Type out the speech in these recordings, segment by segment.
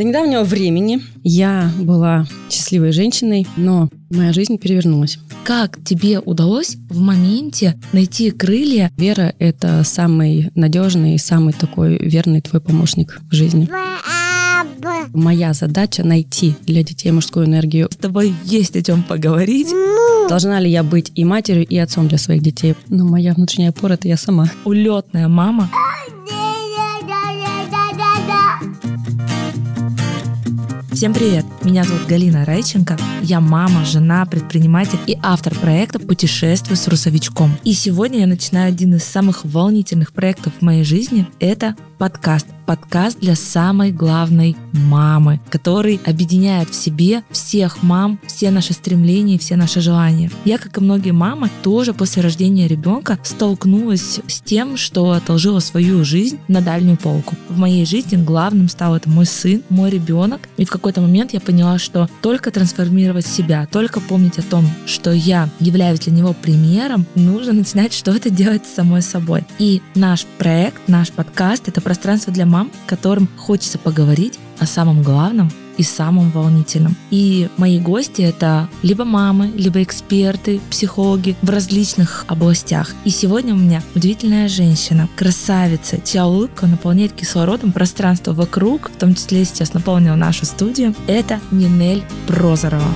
До недавнего времени я была счастливой женщиной, но моя жизнь перевернулась. Как тебе удалось в моменте найти крылья? Вера – это самый надежный, самый такой верный твой помощник в жизни. Моя задача – найти для детей мужскую энергию. С тобой есть о чем поговорить. Должна ли я быть и матерью, и отцом для своих детей? Но моя внутренняя опора – это я сама. Улетная мама. Всем привет! Меня зовут Галина Райченко. Я мама, жена, предприниматель и автор проекта «Путешествие с русовичком». И сегодня я начинаю один из самых волнительных проектов в моей жизни – это подкаст. Подкаст для самой главной мамы, который объединяет в себе всех мам, все наши стремления и все наши желания. Я, как и многие мамы, тоже после рождения ребенка столкнулась с тем, что отложила свою жизнь на дальнюю полку. В моей жизни главным стал это мой сын, мой ребенок. И в какой-то момент я поняла, что только трансформировать себя, только помнить о том, что я являюсь для него примером, нужно начинать что-то делать с самой собой. И наш проект, наш подкаст — это пространство для мам, которым хочется поговорить о самом главном и самом волнительном. И мои гости — это либо мамы, либо эксперты, психологи в различных областях. И сегодня у меня удивительная женщина, красавица, чья улыбка наполняет кислородом пространство вокруг, в том числе сейчас наполнила нашу студию. Это Нинель Прозорова.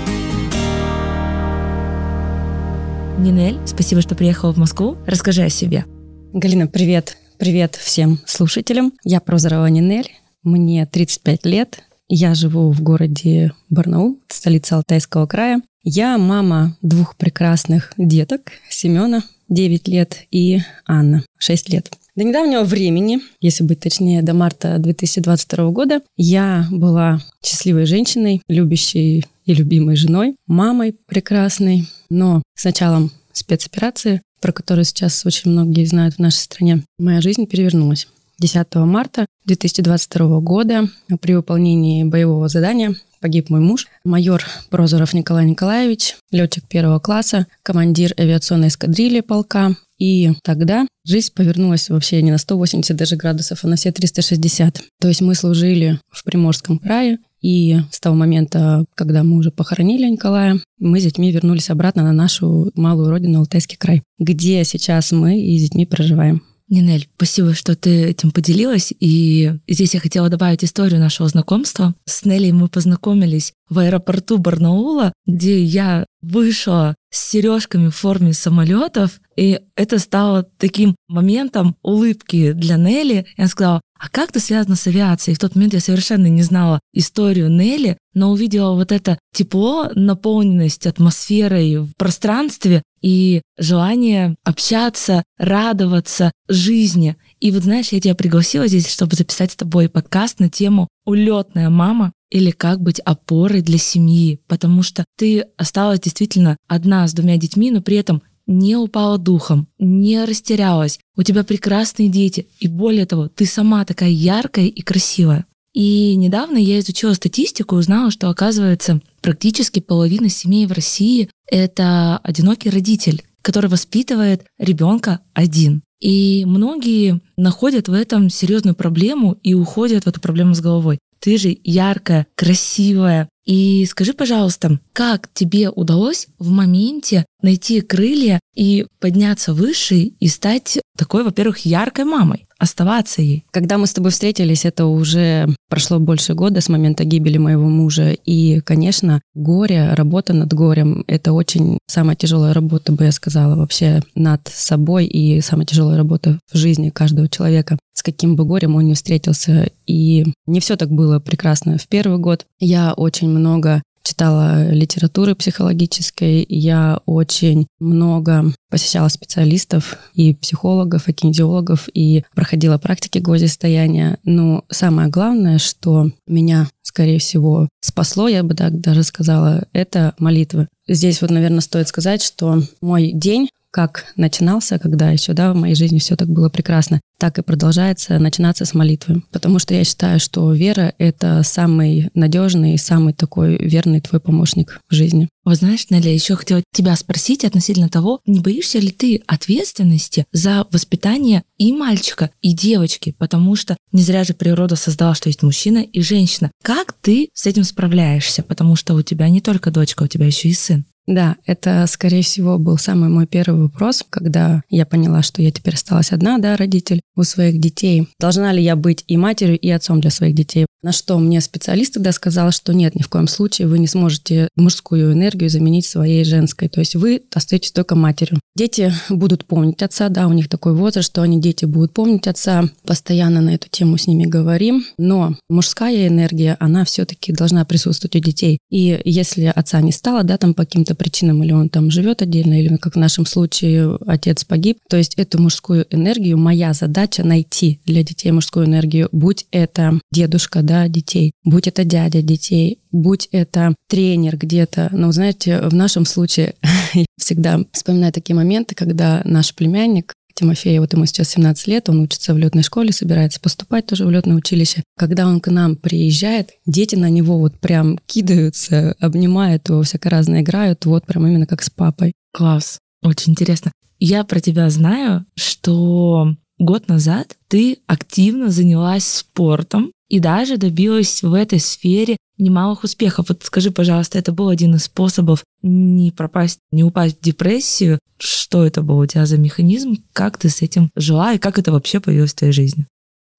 Нинель, спасибо, что приехала в Москву. Расскажи о себе. Галина, привет. Привет всем слушателям. Я Прозорова Нинель, мне 35 лет. Я живу в городе Барнаул, столица Алтайского края. Я мама двух прекрасных деток, Семена, 9 лет, и Анна, 6 лет. До недавнего времени, если быть точнее, до марта 2022 года, я была счастливой женщиной, любящей и любимой женой, мамой прекрасной. Но с началом спецоперации, про которую сейчас очень многие знают в нашей стране, моя жизнь перевернулась. 10 марта 2022 года при выполнении боевого задания погиб мой муж, майор Прозоров Николай Николаевич, летчик первого класса, командир авиационной эскадрильи полка. И тогда жизнь повернулась вообще не на 180 даже градусов, а на все 360. То есть мы служили в Приморском крае, и с того момента, когда мы уже похоронили Николая, мы с детьми вернулись обратно на нашу малую родину, Алтайский край, где сейчас мы и с детьми проживаем. Нинель, спасибо, что ты этим поделилась. И здесь я хотела добавить историю нашего знакомства. С Нелей мы познакомились в аэропорту Барнаула, где я вышла с сережками в форме самолетов, и это стало таким моментом улыбки для Нелли. И она сказала: а как ты связана с авиацией? В тот момент я совершенно не знала историю Нелли, но увидела вот это тепло, наполненность атмосферой в пространстве и желание общаться, радоваться жизни. И вот знаешь, я тебя пригласила здесь, чтобы записать с тобой подкаст на тему «Улетная мама» или «Как быть опорой для семьи», потому что ты осталась действительно одна с двумя детьми, но при этом не упала духом, не растерялась. У тебя прекрасные дети. И более того, ты сама такая яркая и красивая. И недавно я изучила статистику и узнала, что, оказывается, практически половина семей в России — это одинокий родитель, который воспитывает ребенка один. И многие находят в этом серьезную проблему и уходят в эту проблему с головой. Ты же яркая, красивая. И скажи, пожалуйста, как тебе удалось в моменте найти крылья и подняться выше и стать такой, во-первых, яркой мамой, оставаться ей? Когда мы с тобой встретились, это уже прошло больше года с момента гибели моего мужа. И, конечно, горе, работа над горем — это очень самая тяжелая работа, бы я сказала, вообще над собой и самая тяжелая работа в жизни каждого человека, с каким бы горем он ни встретился. И не все так было прекрасно в первый год. Я очень много читала литературы психологической, я очень много посещала специалистов и психологов, и кинезиологов, и проходила практики гвоздистояния. Но самое главное, что меня, скорее всего, спасло, я бы так даже сказала, это молитвы. Здесь вот, наверное, стоит сказать, что мой день как начинался, когда еще, в моей жизни все так было прекрасно, так и продолжается начинаться с молитвы. Потому что я считаю, что вера — это самый надежный, самый такой верный твой помощник в жизни. Вот знаешь, Неля, еще хотела тебя спросить относительно того, не боишься ли ты ответственности за воспитание и мальчика, и девочки? Потому что не зря же природа создала, что есть мужчина и женщина. Как ты с этим справляешься? Потому что у тебя не только дочка, у тебя еще и сын. Да, это, скорее всего, был самый мой первый вопрос, когда я поняла, что я теперь осталась одна, родитель у своих детей. Должна ли я быть и матерью, и отцом для своих детей? На что мне специалист тогда сказал, что нет, ни в коем случае вы не сможете мужскую энергию заменить своей женской. То есть вы остаетесь только матерью. Дети будут помнить отца, у них такой возраст, что дети будут помнить отца. Постоянно на эту тему с ними говорим. Но мужская энергия, она все-таки должна присутствовать у детей. И если отца не стало, там по каким-то причинам, или он там живет отдельно, или, как в нашем случае, отец погиб. То есть эту мужскую энергию, моя задача найти для детей мужскую энергию, будь это дедушка, детей, будь это дядя детей, будь это тренер где-то. Но, знаете, в нашем случае я всегда вспоминаю такие моменты, когда наш племянник Тимофей, ему сейчас 17 лет, он учится в летной школе, собирается поступать тоже в летное училище. Когда он к нам приезжает, дети на него прям кидаются, обнимают его, всяко-разно играют, прям именно как с папой. Класс, очень интересно. Я про тебя знаю, что год назад ты активно занялась спортом и даже добилась в этой сфере немалых успехов. Скажи, пожалуйста, это был один из способов не пропасть, не упасть в депрессию? Что это был у тебя за механизм? Как ты с этим жила и как это вообще появилось в твоей жизни?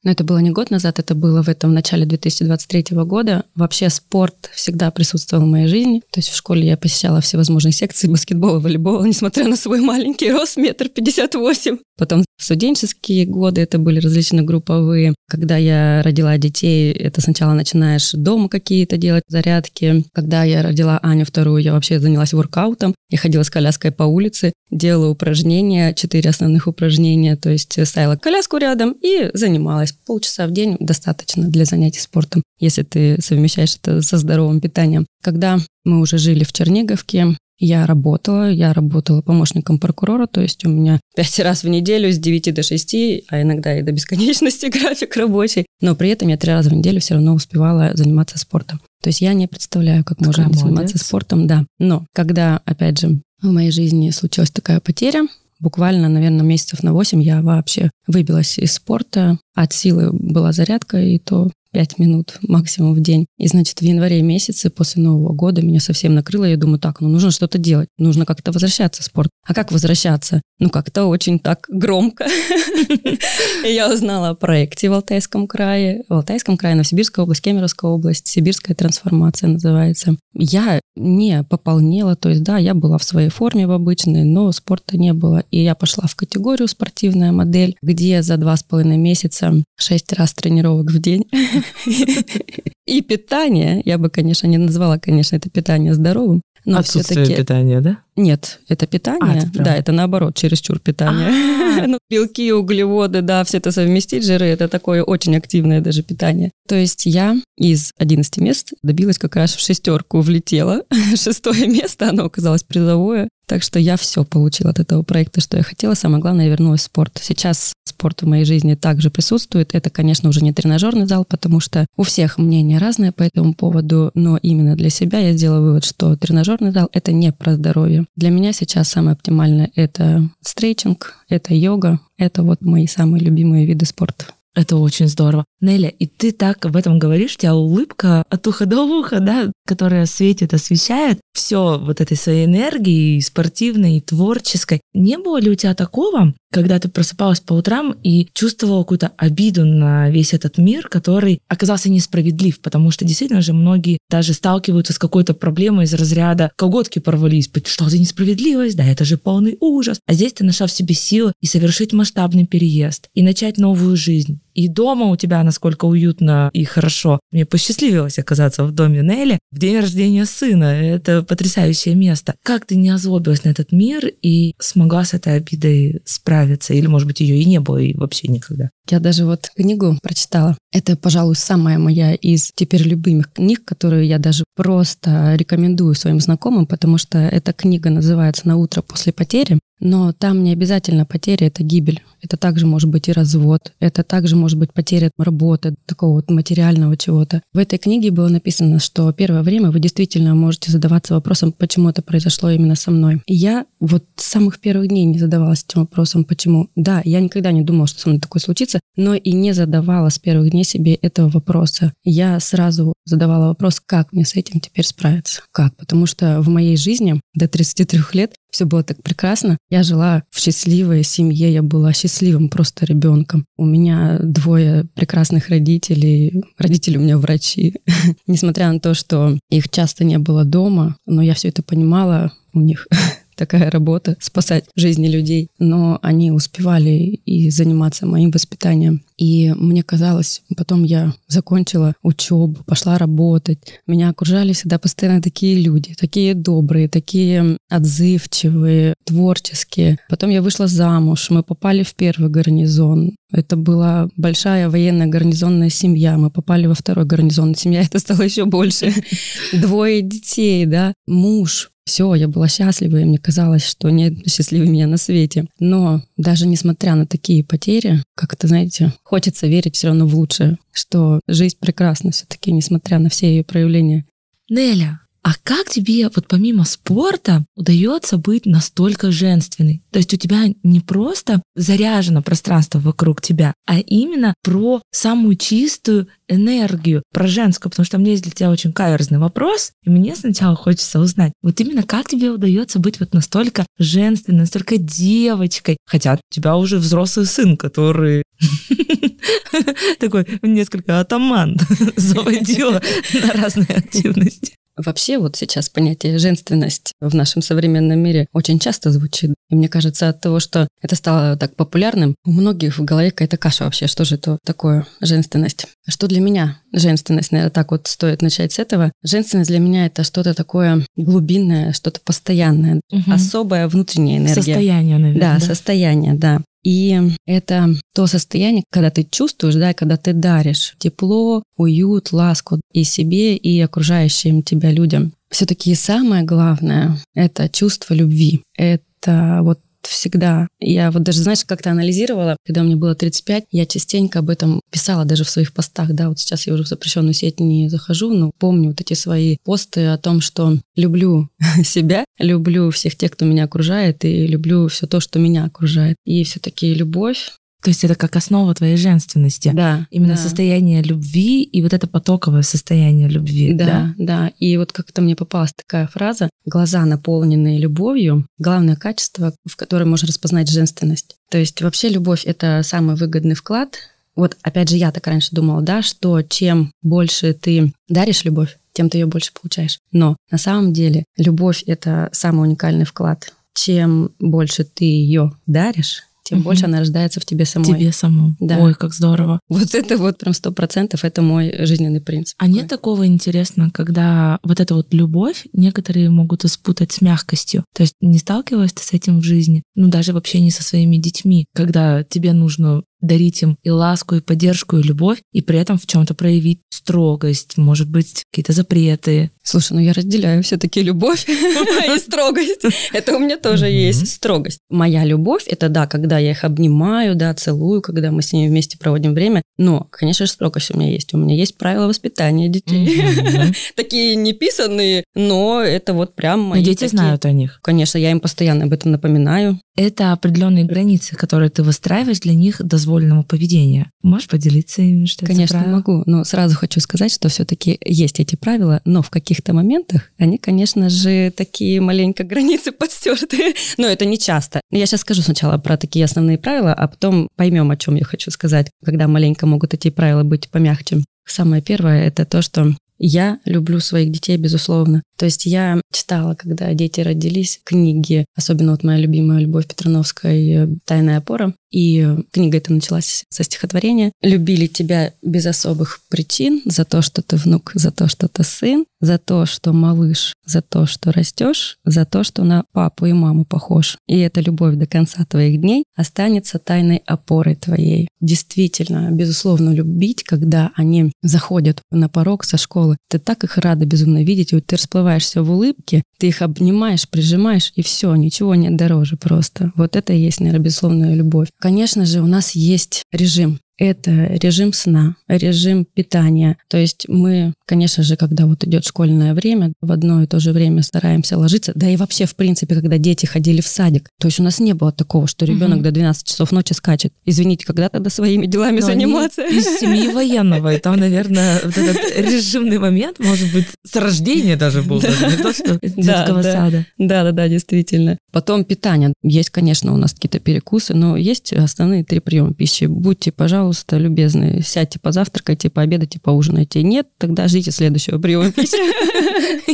Но это было не год назад, это было в начале 2023 года. Вообще спорт всегда присутствовал в моей жизни. То есть в школе я посещала всевозможные секции баскетбола, волейбола, несмотря на свой маленький рост, 1,58 м. Потом в студенческие годы это были различные групповые. Когда я родила детей, это сначала начинаешь дома какие-то делать зарядки. Когда я родила Аню вторую, я вообще занялась воркаутом. Я ходила с коляской по улице, делала упражнения, 4 основных упражнения. То есть ставила коляску рядом и занималась. Полчаса в день достаточно для занятий спортом, если ты совмещаешь это со здоровым питанием. Когда мы уже жили в Черниговке, я работала помощником прокурора, то есть у меня 5 раз в неделю с 9 до 6, а иногда и до бесконечности график рабочий, но при этом я 3 раза в неделю все равно успевала заниматься спортом. То есть я не представляю, как можно заниматься спортом, Но когда, опять же, в моей жизни случилась такая потеря, буквально, наверное, месяцев на 8 я вообще выбилась из спорта. От силы была зарядка, и то 5 минут максимум в день. И, значит, в январе месяце после Нового года меня совсем накрыло. Я думаю, нужно что-то делать. Нужно как-то возвращаться в спорт. А как возвращаться? Как-то очень так громко. Я узнала о проекте в Алтайском крае. В Алтайском крае, Новосибирская область, Кемеровская область. Сибирская трансформация называется. Я не пополнела. То есть, я была в своей форме в обычной, но спорта не было. И я пошла в категорию спортивная модель, где за 2,5 месяца 6 раз тренировок в день. И питание, я бы, конечно, не назвала, это питание здоровым. Но отсутствие питания, Нет, это питание, это наоборот, чересчур питание. Белки, углеводы, все это совместить, жиры, это такое очень активное даже питание. То есть я из 11 мест добилась, как раз в 6 влетела. 6 место, оно оказалось призовое. Так что я все получила от этого проекта, что я хотела. Самое главное, я вернулась в спорт. Сейчас спорт в моей жизни также присутствует. Это, конечно, уже не тренажерный зал, потому что у всех мнения разные по этому поводу, но именно для себя я сделала вывод, что тренажерный зал — это не про здоровье. Для меня сейчас самое оптимальное — это стретчинг, это йога, это мои самые любимые виды спорта. Это очень здорово. Неля, и ты так об этом говоришь, у тебя улыбка от уха до уха, которая светит, освещает все этой своей энергией, и спортивной, и творческой. Не было ли у тебя такого, когда ты просыпалась по утрам и чувствовала какую-то обиду на весь этот мир, который оказался несправедлив, потому что действительно же многие даже сталкиваются с какой-то проблемой из разряда «колготки порвались», «что за несправедливость? Это же полный ужас». А здесь ты нашла в себе силы и совершить масштабный переезд, и начать новую жизнь. И дома у тебя насколько уютно и хорошо. Мне посчастливилось оказаться в доме Нелли в день рождения сына. Это потрясающее место. Как ты не озлобилась на этот мир и смогла с этой обидой справиться? Или, может быть, ее и не было и вообще никогда? Я даже вот книгу прочитала. Это, пожалуй, самая моя из теперь любимых книг, которую я даже просто рекомендую своим знакомым, потому что эта книга называется «На утро после потери». Но там не обязательно потеря — это гибель. Это также может быть и развод. Это также может быть потеря работы, такого вот материального чего-то. В этой книге было написано, что первое время вы действительно можете задаваться вопросом, почему это произошло именно со мной. И я вот с самых первых дней не задавалась этим вопросом, почему. Да, я никогда не думала, что со мной такое случится, но и не задавала с первых дней себе этого вопроса. Я сразу задавала вопрос, как мне с этим теперь справиться. Как? Потому что в моей жизни до 33 лет все было так прекрасно. Я жила в счастливой семье, я была счастливым просто ребенком. У меня 2 прекрасных родителей, родители у меня врачи. Несмотря на то, что их часто не было дома, но я все это понимала, у них такая работа — спасать жизни людей. Но они успевали и заниматься моим воспитанием. И мне казалось, потом я закончила учебу, пошла работать. Меня окружали всегда постоянно такие люди, такие добрые, такие отзывчивые, творческие. Потом я вышла замуж, мы попали в 1-й гарнизон. Это была большая военная гарнизонная семья. Мы попали во 2-й гарнизон. Семья это стало еще больше. 2 детей, да, муж. Все, я была счастлива, и мне казалось, что нет счастливее меня на свете. Но даже несмотря на такие потери, как-то, знаете, хочется верить все равно в лучшее, что жизнь прекрасна все-таки, несмотря на все ее проявления. Неля, а как тебе вот помимо спорта удается быть настолько женственной? То есть у тебя не просто заряжено пространство вокруг тебя, а именно про самую чистую энергию, про женскую, потому что у меня есть для тебя очень каверзный вопрос, и мне сначала хочется узнать, вот именно как тебе удается быть вот настолько женственной, настолько девочкой, хотя у тебя уже взрослый сын, который такой несколько атаман заводила на разные активности. Вообще вот сейчас понятие «женственность» в нашем современном мире очень часто звучит. И мне кажется, от того, что это стало так популярным, у многих в голове какая-то каша вообще. Что же это такое женственность? Что для меня женственность? Наверное, так вот стоит начать с этого. Женственность для меня — это что-то такое глубинное, что-то постоянное, особая внутренняя энергия. Состояние, наверное. Да, состояние, да. И это то состояние, когда ты чувствуешь, да, когда ты даришь тепло, уют, ласку и себе, и окружающим тебя людям. Все-таки самое главное — это чувство любви. Это вот всегда. Я вот даже, знаешь, как-то анализировала, когда мне было 35, я частенько об этом писала даже в своих постах, да, вот сейчас я уже в запрещенную сеть не захожу, но помню вот эти свои посты о том, что люблю себя, люблю всех тех, кто меня окружает, и люблю все то, что меня окружает. И все-таки любовь. То есть это как основа твоей женственности. Да. Именно да. Состояние любви и вот это потоковое состояние любви. Да, да, да. И вот как-то мне попалась такая фраза: глаза, наполненные любовью, главное качество, в котором можно распознать женственность. То есть вообще любовь — это самый выгодный вклад. Вот опять же я так раньше думала, да, что чем больше ты даришь любовь, тем ты ее больше получаешь. Но на самом деле любовь — это самый уникальный вклад. Чем больше ты ее даришь, тем больше она рождается в тебе самой. Тебе самой. Да. Ой, как здорово. Вот это вот прям 100%, это мой жизненный принцип. А нет такого, интересно, когда вот эта вот любовь некоторые могут испутать с мягкостью? То есть не сталкивалась ты с этим в жизни? Ну, даже вообще не со своими детьми, когда тебе нужно дарить им и ласку, и поддержку, и любовь, и при этом в чем-то проявить строгость, может быть, какие-то запреты. Слушай, ну я разделяю все-таки любовь и строгость. Это у меня тоже есть строгость. Моя любовь — это, да, когда я их обнимаю, да, целую, когда мы с ними вместе проводим время. Но, конечно же, строгость у меня есть. У меня есть правила воспитания детей. Такие неписанные, но это вот прям мои. Но дети знают о них. Конечно, я им постоянно об этом напоминаю. Это определенные границы, которые ты выстраиваешь для них дозволенного поведения. Можешь поделиться ими, что это за правила? Конечно, могу. Но сразу хочу сказать, что все-таки есть эти правила, но в каких-то моментах они, конечно же, такие маленько границы подстёрты. Но это не часто. Я сейчас скажу сначала про такие основные правила, а потом поймем, о чем я хочу сказать, когда маленько могут эти правила быть помягче. Самое первое — это то, что я люблю своих детей, безусловно. То есть я читала, когда дети родились, книги, особенно вот моя любимая Любовь Петрановская «Тайная опора». И книга эта началась со стихотворения. «Любили тебя без особых причин за то, что ты внук, за то, что ты сын, за то, что малыш, за то, что растешь, за то, что на папу и маму похож. И эта любовь до конца твоих дней останется тайной опорой твоей». Действительно, безусловно, любить, когда они заходят на порог со школы. Ты так их рада безумно видеть, и вот ты расплываешься в улыбке, ты их обнимаешь, прижимаешь, и все, ничего нет дороже просто. Вот это и есть, наверное, безусловная любовь. Конечно же, у нас есть режим. Это режим сна, режим питания. То есть мы, конечно же, когда вот идет школьное время, в одно и то же время стараемся ложиться. Да и вообще, в принципе, когда дети ходили в садик. То есть у нас не было такого, что ребенок до 12 часов ночи скачет. Извините, когда тогда своими делами заниматься? Из семьи военного. И там, наверное, вот этот режимный момент, может быть, с рождения даже был. Не то, что из детского сада. Да, действительно. Потом питание. Есть, конечно, у нас какие-то перекусы, но есть основные 3 приема пищи. Будьте, пожалуйста, любезные, сядьте, позавтракайте, пообедайте, поужинайте. Нет, тогда ждите следующего приема пищи.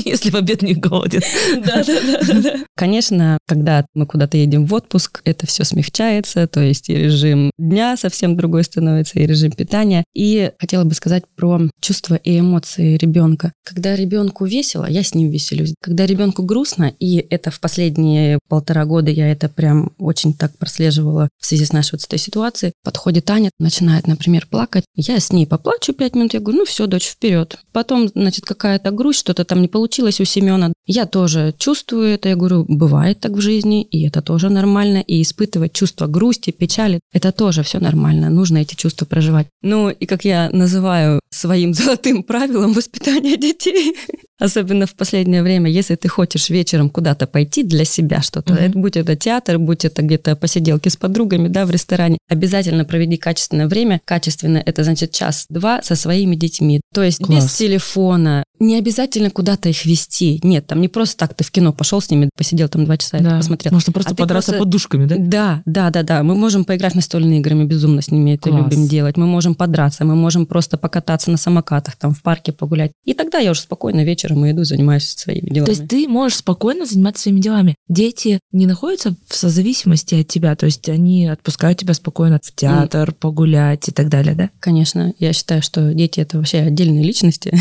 Если в обед не голоден. Да. Конечно, когда мы куда-то едем в отпуск, это все смягчается, то есть и режим дня совсем другой становится, и режим питания. И хотела бы сказать про чувства и эмоции ребенка. Когда ребенку весело, я с ним веселюсь. Когда ребенку грустно, и это в последние 1,5 года я это прям очень так прослеживала в связи с нашей вот этой ситуацией, подходит Аня, начинает, например, плакать. Я с ней поплачу 5 минут, я говорю, ну все, дочь, вперед. Потом, значит, какая-то грусть, что-то там не получилось у Семена. Я тоже чувствую это, я говорю, бывает так в жизни, и это тоже нормально, и испытывать чувство грусти, печали, это тоже все нормально, нужно эти чувства проживать. Ну, и как я называю своим золотым правилом воспитания детей, особенно в последнее время, если ты хочешь вечером куда-то пойти для себя что-то, будь это театр, будь это где-то посиделки с подругами, да, в ресторане, обязательно проведи качественное время. Качественное — это значит 1-2 со своими детьми. То есть класс. Без телефона. Не обязательно куда-то их вести. Нет, там не просто так ты в кино пошел с ними, посидел там 2 часа, да. Посмотрел. Можно просто подраться подушками, да? Да. Мы можем поиграть в настольные игры, мы безумно с ними это любим делать. Мы можем подраться, мы можем просто покататься на самокатах, там в парке погулять. И тогда я уже спокойно вечером иду, занимаюсь своими делами. То есть ты можешь спокойно заниматься своими делами. Дети не находятся в созависимости от тебя, то есть они отпускают тебя спокойно в театр, погулять и так далее, да? Конечно. Я считаю, что дети — это вообще отдельные личности.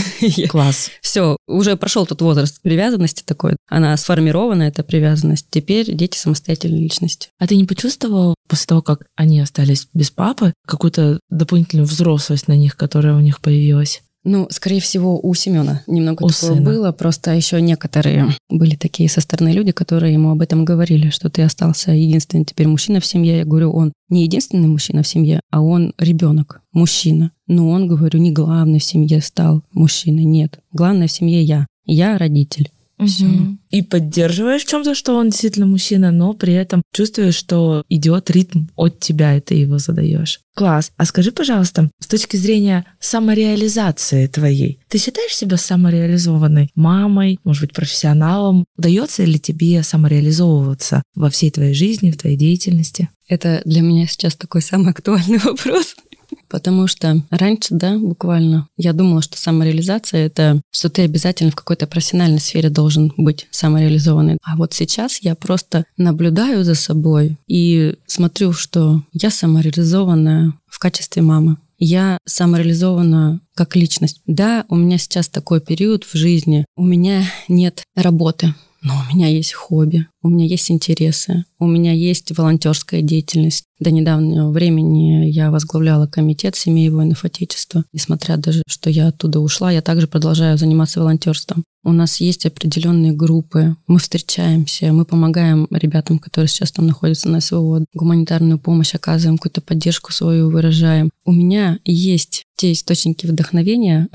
Класс. Все, уже прошел тот возраст привязанности такой. Она сформирована, эта привязанность. Теперь дети — самостоятельная личность. А ты не почувствовал после того, как они остались без папы, какую-то дополнительную взрослость на них, которая у них появилась? Ну, скорее всего, у Семена немного такого было, просто еще некоторые были такие со стороны люди, которые ему об этом говорили, что ты остался единственный теперь мужчина в семье. Я говорю, он не единственный мужчина в семье, а он ребенок, мужчина. Но он, говорю, не главный в семье стал мужчиной, нет. Главное в семье я. Я родитель. Все. И поддерживаешь в чем-то, что он действительно мужчина, но при этом чувствуешь, что идет ритм от тебя, и ты его задаешь. Класс. А скажи, пожалуйста, с точки зрения самореализации твоей, ты считаешь себя самореализованной мамой, может быть, профессионалом? Удается ли тебе самореализовываться во всей твоей жизни, в твоей деятельности? Это для меня сейчас такой самый актуальный вопрос. Потому что раньше, да, буквально, я думала, что самореализация — это что ты обязательно в какой-то профессиональной сфере должен быть самореализованный. А вот сейчас я просто наблюдаю за собой и смотрю, что я самореализована в качестве мамы. Я самореализована как личность. Да, у меня сейчас такой период в жизни, у меня нет работы. Но у меня есть хобби, у меня есть интересы, у меня есть волонтерская деятельность. До недавнего времени я возглавляла комитет семьи и воинов Отечества. Несмотря даже, что я оттуда ушла, я также продолжаю заниматься волонтерством. У нас есть определенные группы, мы встречаемся, мы помогаем ребятам, которые сейчас там находятся на СВО, гуманитарную помощь оказываем, какую-то поддержку свою выражаем. У меня есть те источники вдохновения,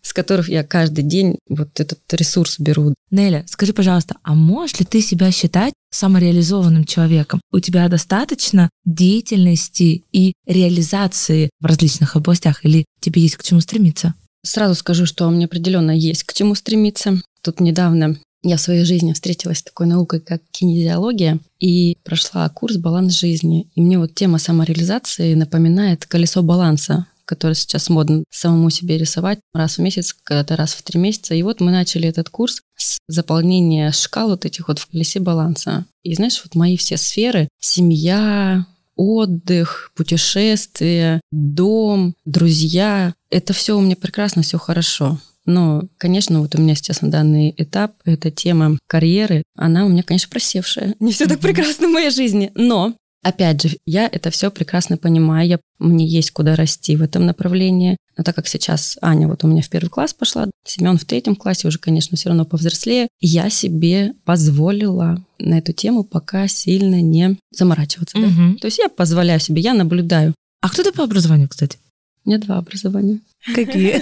с которых я каждый день вот этот ресурс беру. Неля, скажи, пожалуйста, а можешь ли ты себя считать самореализованным человеком? У тебя достаточно деятельности и реализации в различных областях, или тебе есть к чему стремиться? Сразу скажу, что мне определенно есть к чему стремиться. Тут недавно я в своей жизни встретилась с такой наукой, как кинезиология, и прошла курс «Баланс жизни». И мне вот тема самореализации напоминает колесо баланса. который сейчас модно самому себе рисовать раз в месяц, когда-то раз в 3 месяца. И вот мы начали этот курс с заполнения шкал вот этих вот в колесе баланса. И знаешь, вот мои все сферы – семья, отдых, путешествия, дом, друзья – это все у меня прекрасно, все хорошо. Но, конечно, вот у меня сейчас на данный этап эта тема карьеры, она у меня, конечно, просевшая. Не все так прекрасно в моей жизни, но, опять же, я это все прекрасно понимаю, мне есть куда расти в этом направлении. Но так как сейчас Аня вот у меня в 1 класс пошла, Семен в 3 классе, уже, конечно, все равно повзрослее, я себе позволила на эту тему пока сильно не заморачиваться. Да? То есть я позволяю себе, я наблюдаю. А кто ты по образованию, кстати? У меня 2 образования. Какие?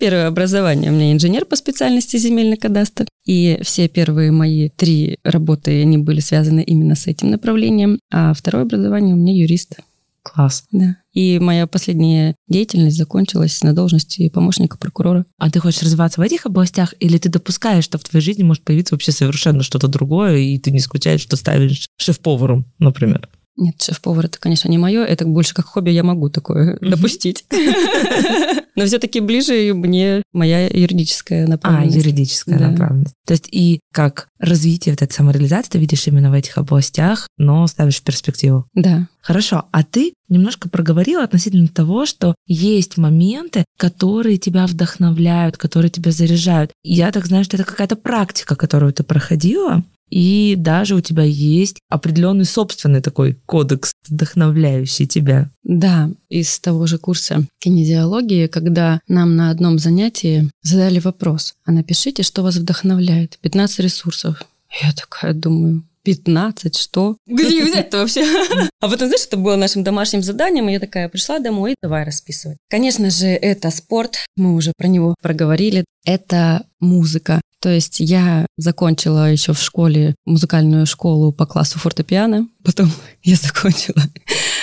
1 образование. У меня инженер по специальности земельный кадастр. И все первые мои 3 работы, они были связаны именно с этим направлением. А 2 образование у меня юрист. Класс. Да. И моя последняя деятельность закончилась на должности помощника прокурора. А ты хочешь развиваться в этих областях? Или ты допускаешь, что в твоей жизни может появиться вообще совершенно что-то другое, и ты не скучаешь, что станешь шеф-поваром, например? Нет, шеф-повар, это, конечно, не мое. Это больше как хобби я могу такое допустить. Но все-таки ближе мне моя юридическая направленность. А, юридическая направленность. То есть и как развитие вот этой самореализации ты видишь именно в этих областях, но ставишь в перспективу. Да. Хорошо. А ты немножко проговорила относительно того, что есть моменты, которые тебя вдохновляют, которые тебя заряжают. Я так знаю, что это какая-то практика, которую ты проходила. И даже у тебя есть определенный собственный такой кодекс, вдохновляющий тебя. Да, из того же курса кинезиологии, когда нам на одном занятии задали вопрос, а напишите, что вас вдохновляет, 15 ресурсов. Я такая думаю, 15, что? Где взять-то вообще? А потом, знаешь, это было нашим домашним заданием, и я такая пришла домой, и давай расписывать. Конечно же, это спорт, мы уже про него проговорили, это музыка. То есть я закончила еще в школе музыкальную школу по классу фортепиано. Потом я закончила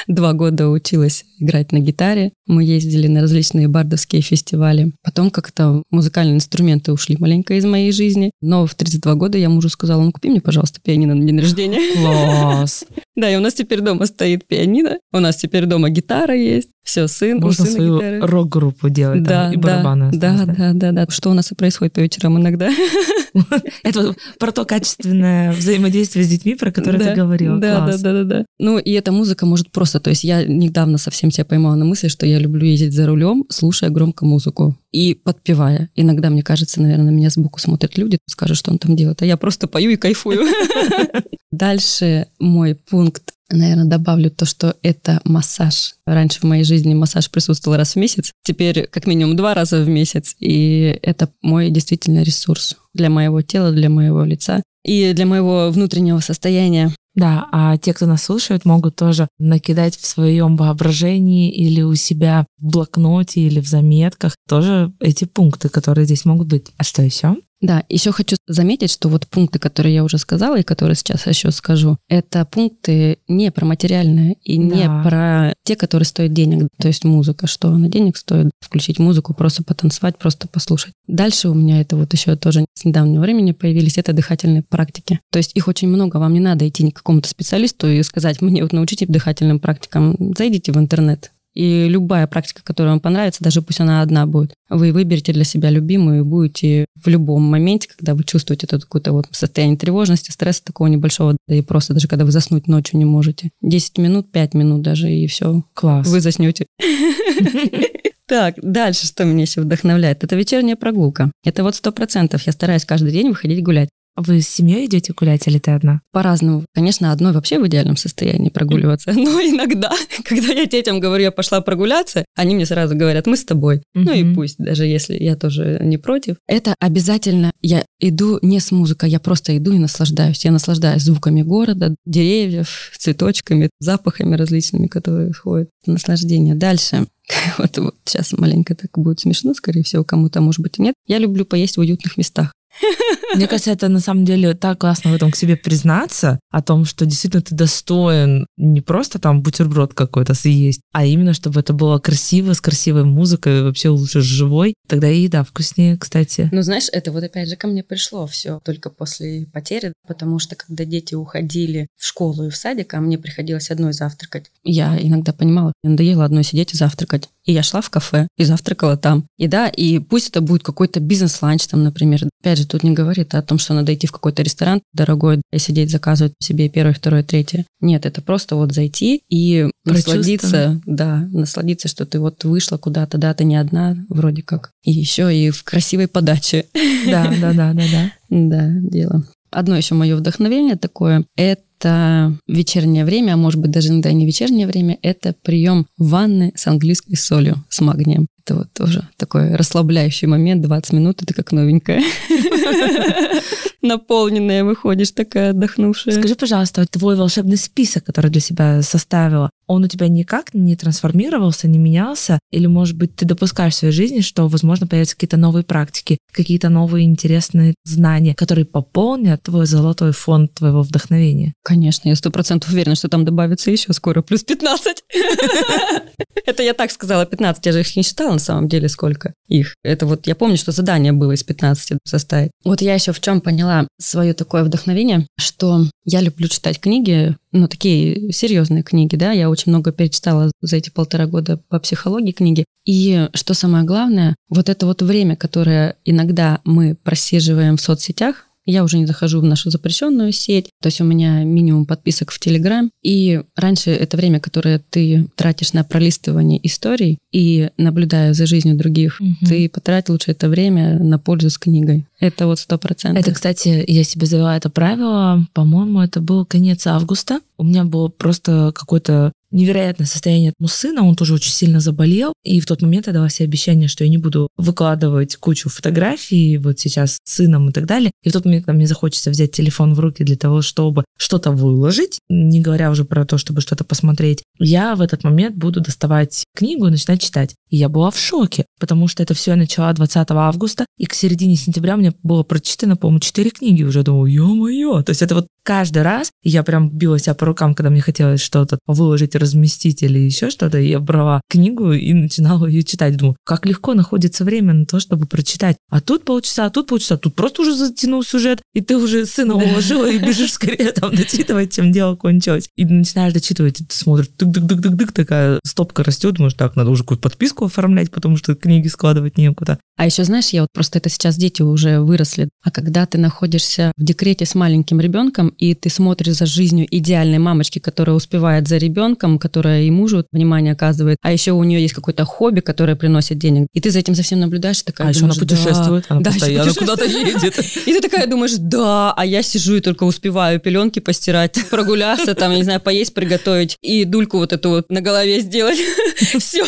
2 года, училась играть на гитаре. Мы ездили на различные бардовские фестивали. Потом как-то музыкальные инструменты ушли маленько из моей жизни. Но в 32 года я мужу сказала, ну купи мне, пожалуйста, пианино на день рождения. Класс! Да, и у нас теперь дома стоит пианино, у нас теперь дома гитара есть. Все, сын, можно свою гитары. Рок-группу делать, да, там, и барабаны. Да. Что у нас и происходит по вечерам иногда. Это про то качественное взаимодействие с детьми, про которое ты говорила. Да. Ну, и эта музыка может просто... То есть я недавно совсем себя поймала на мысли, что я люблю ездить за рулем, слушая громко музыку и подпевая. Иногда, мне кажется, наверное, меня сбоку смотрят люди, скажут, что он там делает, а я просто пою и кайфую. Дальше мой пункт. Наверное, добавлю то, что это массаж. Раньше в моей жизни массаж присутствовал раз в месяц, теперь как минимум 2 раза в месяц. И это мой действительно ресурс для моего тела, для моего лица и для моего внутреннего состояния. Да, а те, кто нас слушают, могут тоже накидать в своем воображении или у себя в блокноте или в заметках тоже эти пункты, которые здесь могут быть. А что еще? Да, еще хочу заметить, что вот пункты, которые я уже сказала и которые сейчас еще скажу, это пункты не про материальное и не про те, которые стоят денег. То есть музыка, что она денег стоит, включить музыку, просто потанцевать, просто послушать. Дальше у меня это вот еще тоже с недавнего времени появились, это дыхательные практики. То есть их очень много, вам не надо идти ни к какому-то специалисту и сказать, мне вот научите дыхательным практикам, зайдите в интернет. И любая практика, которая вам понравится, даже пусть она одна будет, вы выберете для себя любимую и будете в любом моменте, когда вы чувствуете это какое-то вот состояние тревожности, стресса такого небольшого, да и просто даже когда вы заснуть ночью не можете. 10 минут, 5 минут даже, и все. Класс. Вы заснете. Так, дальше что меня еще вдохновляет? Это вечерняя прогулка. Это вот 100%. Я стараюсь каждый день выходить гулять. Вы с семьей идете гулять или ты одна? По-разному. Конечно, одной вообще в идеальном состоянии прогуливаться. Но иногда, когда я детям говорю, я пошла прогуляться, они мне сразу говорят, мы с тобой. Ну и пусть, даже если я тоже не против. Это обязательно я иду не с музыкой, я просто иду и наслаждаюсь. Я наслаждаюсь звуками города, деревьев, цветочками, запахами различными, которые исходят. Наслаждение. Дальше. Вот сейчас маленько так будет смешно, скорее всего, кому-то, может быть, и нет. Я люблю поесть в уютных местах. Мне кажется, это на самом деле так классно в этом к себе признаться, о том, что действительно ты достоин не просто там бутерброд какой-то съесть, а именно, чтобы это было красиво, с красивой музыкой, вообще лучше с живой. Тогда и еда вкуснее, кстати. Ну, знаешь, это вот опять же ко мне пришло все только после потери, потому что когда дети уходили в школу и в садик, а мне приходилось одной завтракать. Я иногда понимала, мне надоело одной сидеть и завтракать. И я шла в кафе и завтракала там. И да, и пусть это будет какой-то бизнес-ланч там, например. Опять же, тут не говорит о том, что надо идти в какой-то ресторан дорогой и сидеть, заказывать себе первое, второе, третье. Нет, это просто вот зайти и насладиться, да, насладиться, что ты вот вышла куда-то, да, ты не одна вроде как. И еще и в красивой подаче. Да. Да, дело. Одно еще мое вдохновение такое – это вечернее время, а может быть даже иногда и не вечернее время, это прием ванны с английской солью, с магнием. Это вот тоже такой расслабляющий момент, 20 минут, и ты как новенькая. Наполненная выходишь, такая отдохнувшая. Скажи, пожалуйста, твой волшебный список, который для себя составила, он у тебя никак не трансформировался, не менялся? Или, может быть, ты допускаешь в своей жизни, что, возможно, появятся какие-то новые практики, какие-то новые интересные знания, которые пополнят твой золотой фонд твоего вдохновения? Конечно, я 100% уверена, что там добавится еще скоро плюс 15. Это я так сказала, 15, я же их не считала на самом деле, сколько их. Это вот, я помню, что задание было из 15 составить. Вот я еще в чем поняла свое такое вдохновение, что я люблю читать книги, ну, такие серьезные книги, да, я очень много перечитала за эти 1,5 года по психологии книги. И что самое главное, вот это вот время, которое иногда мы просиживаем в соцсетях, я уже не захожу в нашу запрещенную сеть, то есть у меня минимум подписок в Телеграм. И раньше это время, которое ты тратишь на пролистывание историй и наблюдая за жизнью других, ты потрать лучше это время на пользу с книгой. Это вот 100%. Это, кстати, я себе завела это правило. По-моему, это был конец августа. У меня было просто какое-то невероятное состояние от моего сына, он тоже очень сильно заболел, и в тот момент я дала себе обещание, что я не буду выкладывать кучу фотографий вот сейчас с сыном и так далее, и в тот момент мне захочется взять телефон в руки для того, чтобы что-то выложить, не говоря уже про то, чтобы что-то посмотреть. Я в этот момент буду доставать книгу и начинать читать. И я была в шоке, потому что это все я начала 20 августа, и к середине сентября у меня было прочитано, по-моему, 4 книги уже, думаю, ё-моё, то есть это вот каждый раз я прям била себя по рукам, когда мне хотелось что-то выложить, разместить или еще что-то, я брала книгу и начинала ее читать. Думаю, как легко находится время на то, чтобы прочитать. А тут полчаса, а тут полчаса, тут просто уже затянул сюжет, и ты уже сына уложила и бежишь скорее там дочитывать, чем дело кончилось. И начинаешь дочитывать, и ты смотришь, тык-тык-тык-тык-тык, такая стопка растет, думаешь, так, надо уже какую-то подписку оформлять, потому что книги складывать некуда. А еще, знаешь, я вот просто это сейчас дети уже выросли, а когда ты находишься в декрете с маленьким ребенком, и ты смотришь за жизнью идеальной мамочки, которая успевает за ребенком, которая и мужу внимание оказывает, а еще у нее есть какое-то хобби, которое приносит денег. И ты за этим совсем наблюдаешь, такая, а думаешь, еще она путешествует, да, она постоянно куда-то едет. И ты такая думаешь, да, а я сижу и только успеваю пеленки постирать, прогуляться, там, я не знаю, поесть, приготовить, и дульку вот эту вот на голове сделать. Все.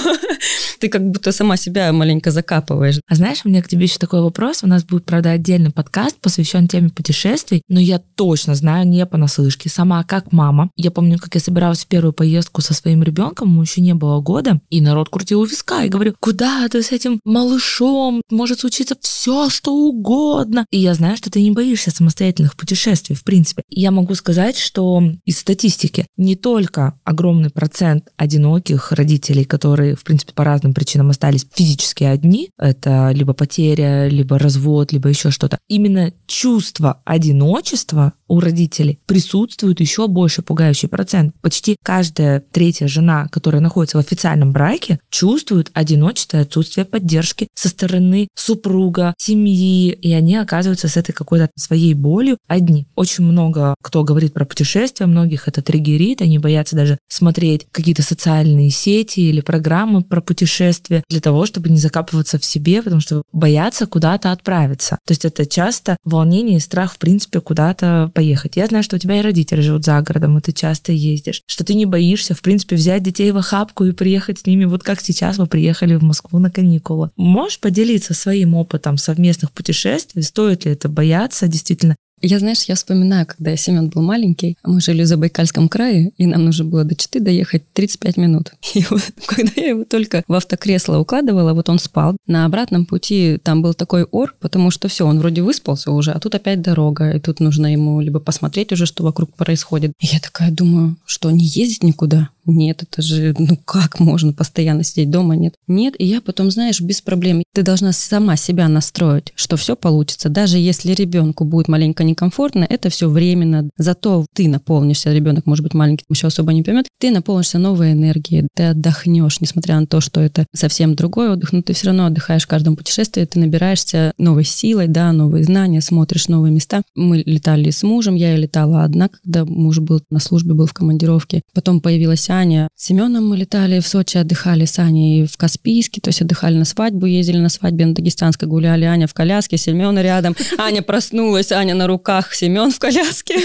Ты как будто сама себя маленько закапываешь. А знаешь, у меня к тебе еще такой вопрос. У нас будет, правда, отдельный подкаст, посвящен теме путешествий, но я точно знаю, не понаслышке, сама как мама. Я помню, как я собиралась в первую поездку со своим ребенком, ему еще не было года, и народ крутил у виска, и говорю, куда ты с этим малышом? Может случиться все, что угодно. И я знаю, что ты не боишься самостоятельных путешествий, в принципе. И я могу сказать, что из статистики не только огромный процент одиноких родителей, которые, в принципе, по разным причинам остались физически одни, это либо потеря, либо развод, либо еще что-то. Именно чувство одиночества у родителей присутствует еще больше пугающий процент. Почти каждая 3-я жена, которая находится в официальном браке, чувствует одиночество и отсутствие поддержки со стороны супруга, семьи, и они оказываются с этой какой-то своей болью одни. Очень много кто говорит про путешествия, многих это триггерит, они боятся даже смотреть какие-то социальные сети или программы про путешествия для того, чтобы не закапываться в себе, потому что боятся куда-то отправиться. То есть это часто волнение и страх, в принципе, куда-то поехать. Я знаю, что у тебя и родители живут за городом, и ты часто ездишь, что ты не боишься, в принципе, взять детей в охапку и приехать с ними, вот как сейчас вы приехали в Москву на каникулы. Можешь поделиться своим опытом совместных путешествий? Стоит ли это бояться, действительно? Я, знаешь, я вспоминаю, когда Семен был маленький, мы жили в Забайкальском крае, и нам нужно было до Читы доехать 35 минут. И вот, когда я его только в автокресло укладывала, вот он спал. На обратном пути там был такой ор, потому что все, он вроде выспался уже, а тут опять дорога, и тут нужно ему либо посмотреть уже, что вокруг происходит. И я такая думаю, что не ездить никуда? Нет, это же, ну как можно постоянно сидеть дома? Нет. Нет, и я потом, знаешь, без проблем. Ты должна сама себя настроить, что все получится. Даже если ребенку будет маленько некомфортно, это все временно. Зато ты наполнишься, ребенок, может быть, маленький, еще особо не поймет, ты наполнишься новой энергией, ты отдохнешь, несмотря на то, что это совсем другой отдых, но ты все равно отдыхаешь в каждом путешествии, ты набираешься новой силой, да, новые знания, смотришь новые места. Мы летали с мужем, я летала одна, когда муж был на службе, был в командировке. Потом появилась Аня. С Семеном мы летали в Сочи, отдыхали с Аней в Каспийске, то есть отдыхали на свадьбу, ездили на свадьбе на Дагестанской, гуляли, Аня в коляске, Семен рядом, Аня проснулась, Аня на руках, Семен в коляске.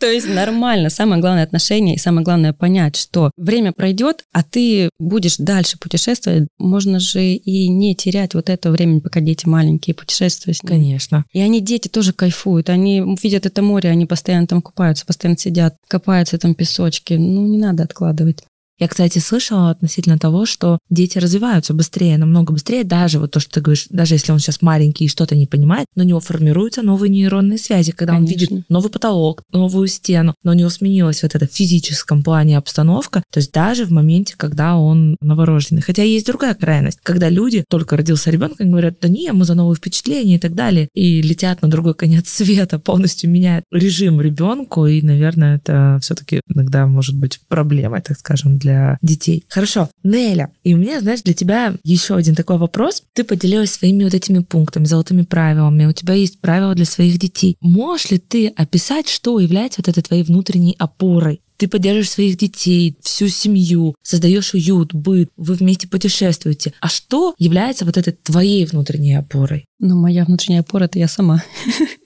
То есть нормально. Самое главное отношение и самое главное понять, что время пройдет, а ты будешь дальше путешествовать. Можно же и не терять вот это время, пока дети маленькие, путешествуют с ними. Конечно. И они, дети, тоже кайфуют. Они видят это море, они постоянно там купаются, постоянно сидят, копаются там песочки. Ну, не надо откладывать. Я, кстати, слышала относительно того, что дети развиваются быстрее, намного быстрее, даже вот то, что ты говоришь, даже если он сейчас маленький и что-то не понимает, но у него формируются новые нейронные связи, когда Конечно. Он видит новый потолок, новую стену, но у него сменилась вот эта в физическом плане обстановка, то есть даже в моменте, когда он новорожденный. Хотя есть другая крайность, когда люди, только родился ребенок, они говорят, да не, мы за новые впечатления и так далее, и летят на другой конец света, полностью меняют режим ребенку, и, наверное, это все-таки иногда может быть проблемой, так скажем, для детей. Хорошо, Неля, и у меня, знаешь, для тебя еще один такой вопрос. Ты поделилась своими вот этими пунктами, золотыми правилами, у тебя есть правила для своих детей. Можешь ли ты описать, что является вот этой твоей внутренней опорой? Ты поддерживаешь своих детей, всю семью, создаешь уют, быт, вы вместе путешествуете. А что является вот этой твоей внутренней опорой? Ну, моя внутренняя опора – это я сама.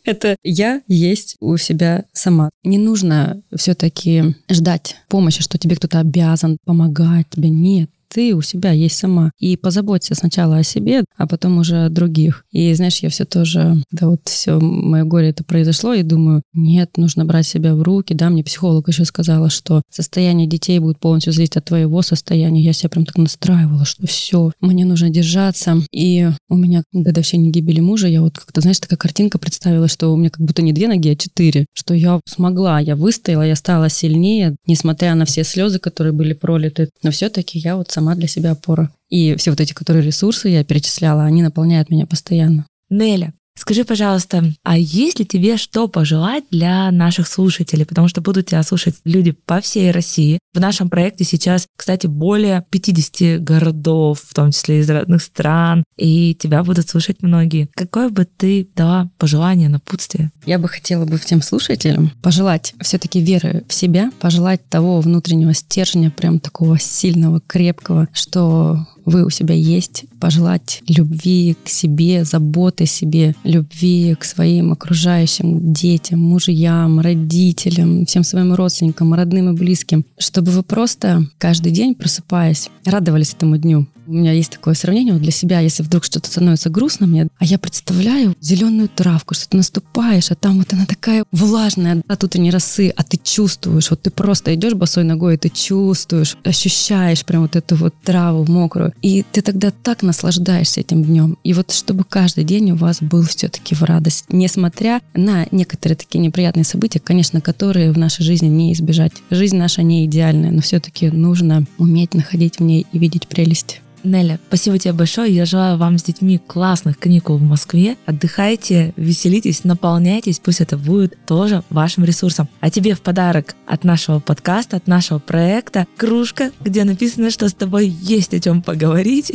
Это я есть у себя сама. Не нужно все-таки ждать помощи, что тебе кто-то обязан помогать, тебе нет. Ты у себя есть сама. И позаботься сначала о себе, а потом уже о других. И знаешь, я все тоже, да вот все мое горе это произошло, и думаю, нет, нужно брать себя в руки. Да, мне психолог еще сказала, что состояние детей будет полностью зависеть от твоего состояния. Я себя прям так настраивала, что все, мне нужно держаться. И у меня годовщине гибели мужа, я вот как-то, знаешь, такая картинка представила, что у меня как будто не 2 ноги, а 4. Что я смогла, я выстояла, я стала сильнее, несмотря на все слезы, которые были пролиты. Но все-таки я вот сама для себя опора. И все вот эти, которые ресурсы я перечисляла, они наполняют меня постоянно. Неля, скажи, пожалуйста, а есть ли тебе что пожелать для наших слушателей? Потому что будут тебя слушать люди по всей России. В нашем проекте сейчас, кстати, более 50 городов, в том числе из разных стран, и тебя будут слушать многие. Какое бы ты дала пожелание, напутствие? Я бы хотела бы всем слушателям пожелать все-таки веры в себя, пожелать того внутреннего стержня, прям такого сильного, крепкого, что вы у себя есть, пожелать любви к себе, заботы себе, любви к своим окружающим, детям, мужьям, родителям, всем своим родственникам, родным и близким, чтобы вы просто каждый день, просыпаясь, радовались этому дню. У меня есть такое сравнение для себя, если вдруг что-то становится грустно мне, а я представляю зеленую травку, что ты наступаешь, а там вот она такая влажная, а тут и не росы, а ты чувствуешь, вот ты просто идешь босой ногой, и ты чувствуешь, ощущаешь прям вот эту вот траву мокрую, и ты тогда так наслаждаешься этим днем. И вот чтобы каждый день у вас был все-таки в радость, несмотря на некоторые такие неприятные события, конечно, которые в нашей жизни не избежать. Жизнь наша не идеальная, но все-таки нужно уметь находить в ней и видеть прелесть. Неля, спасибо тебе большое. Я желаю вам с детьми классных каникул в Москве. Отдыхайте, веселитесь, наполняйтесь. Пусть это будет тоже вашим ресурсом. А тебе в подарок от нашего подкаста, от нашего проекта кружка, где написано, что с тобой есть о чем поговорить.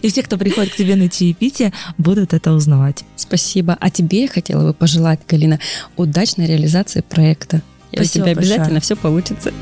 И все, кто приходит к тебе на чаепитие, будут это узнавать. Спасибо. А тебе я хотела бы пожелать, Галина, удачной реализации проекта. И у тебя обязательно все получится.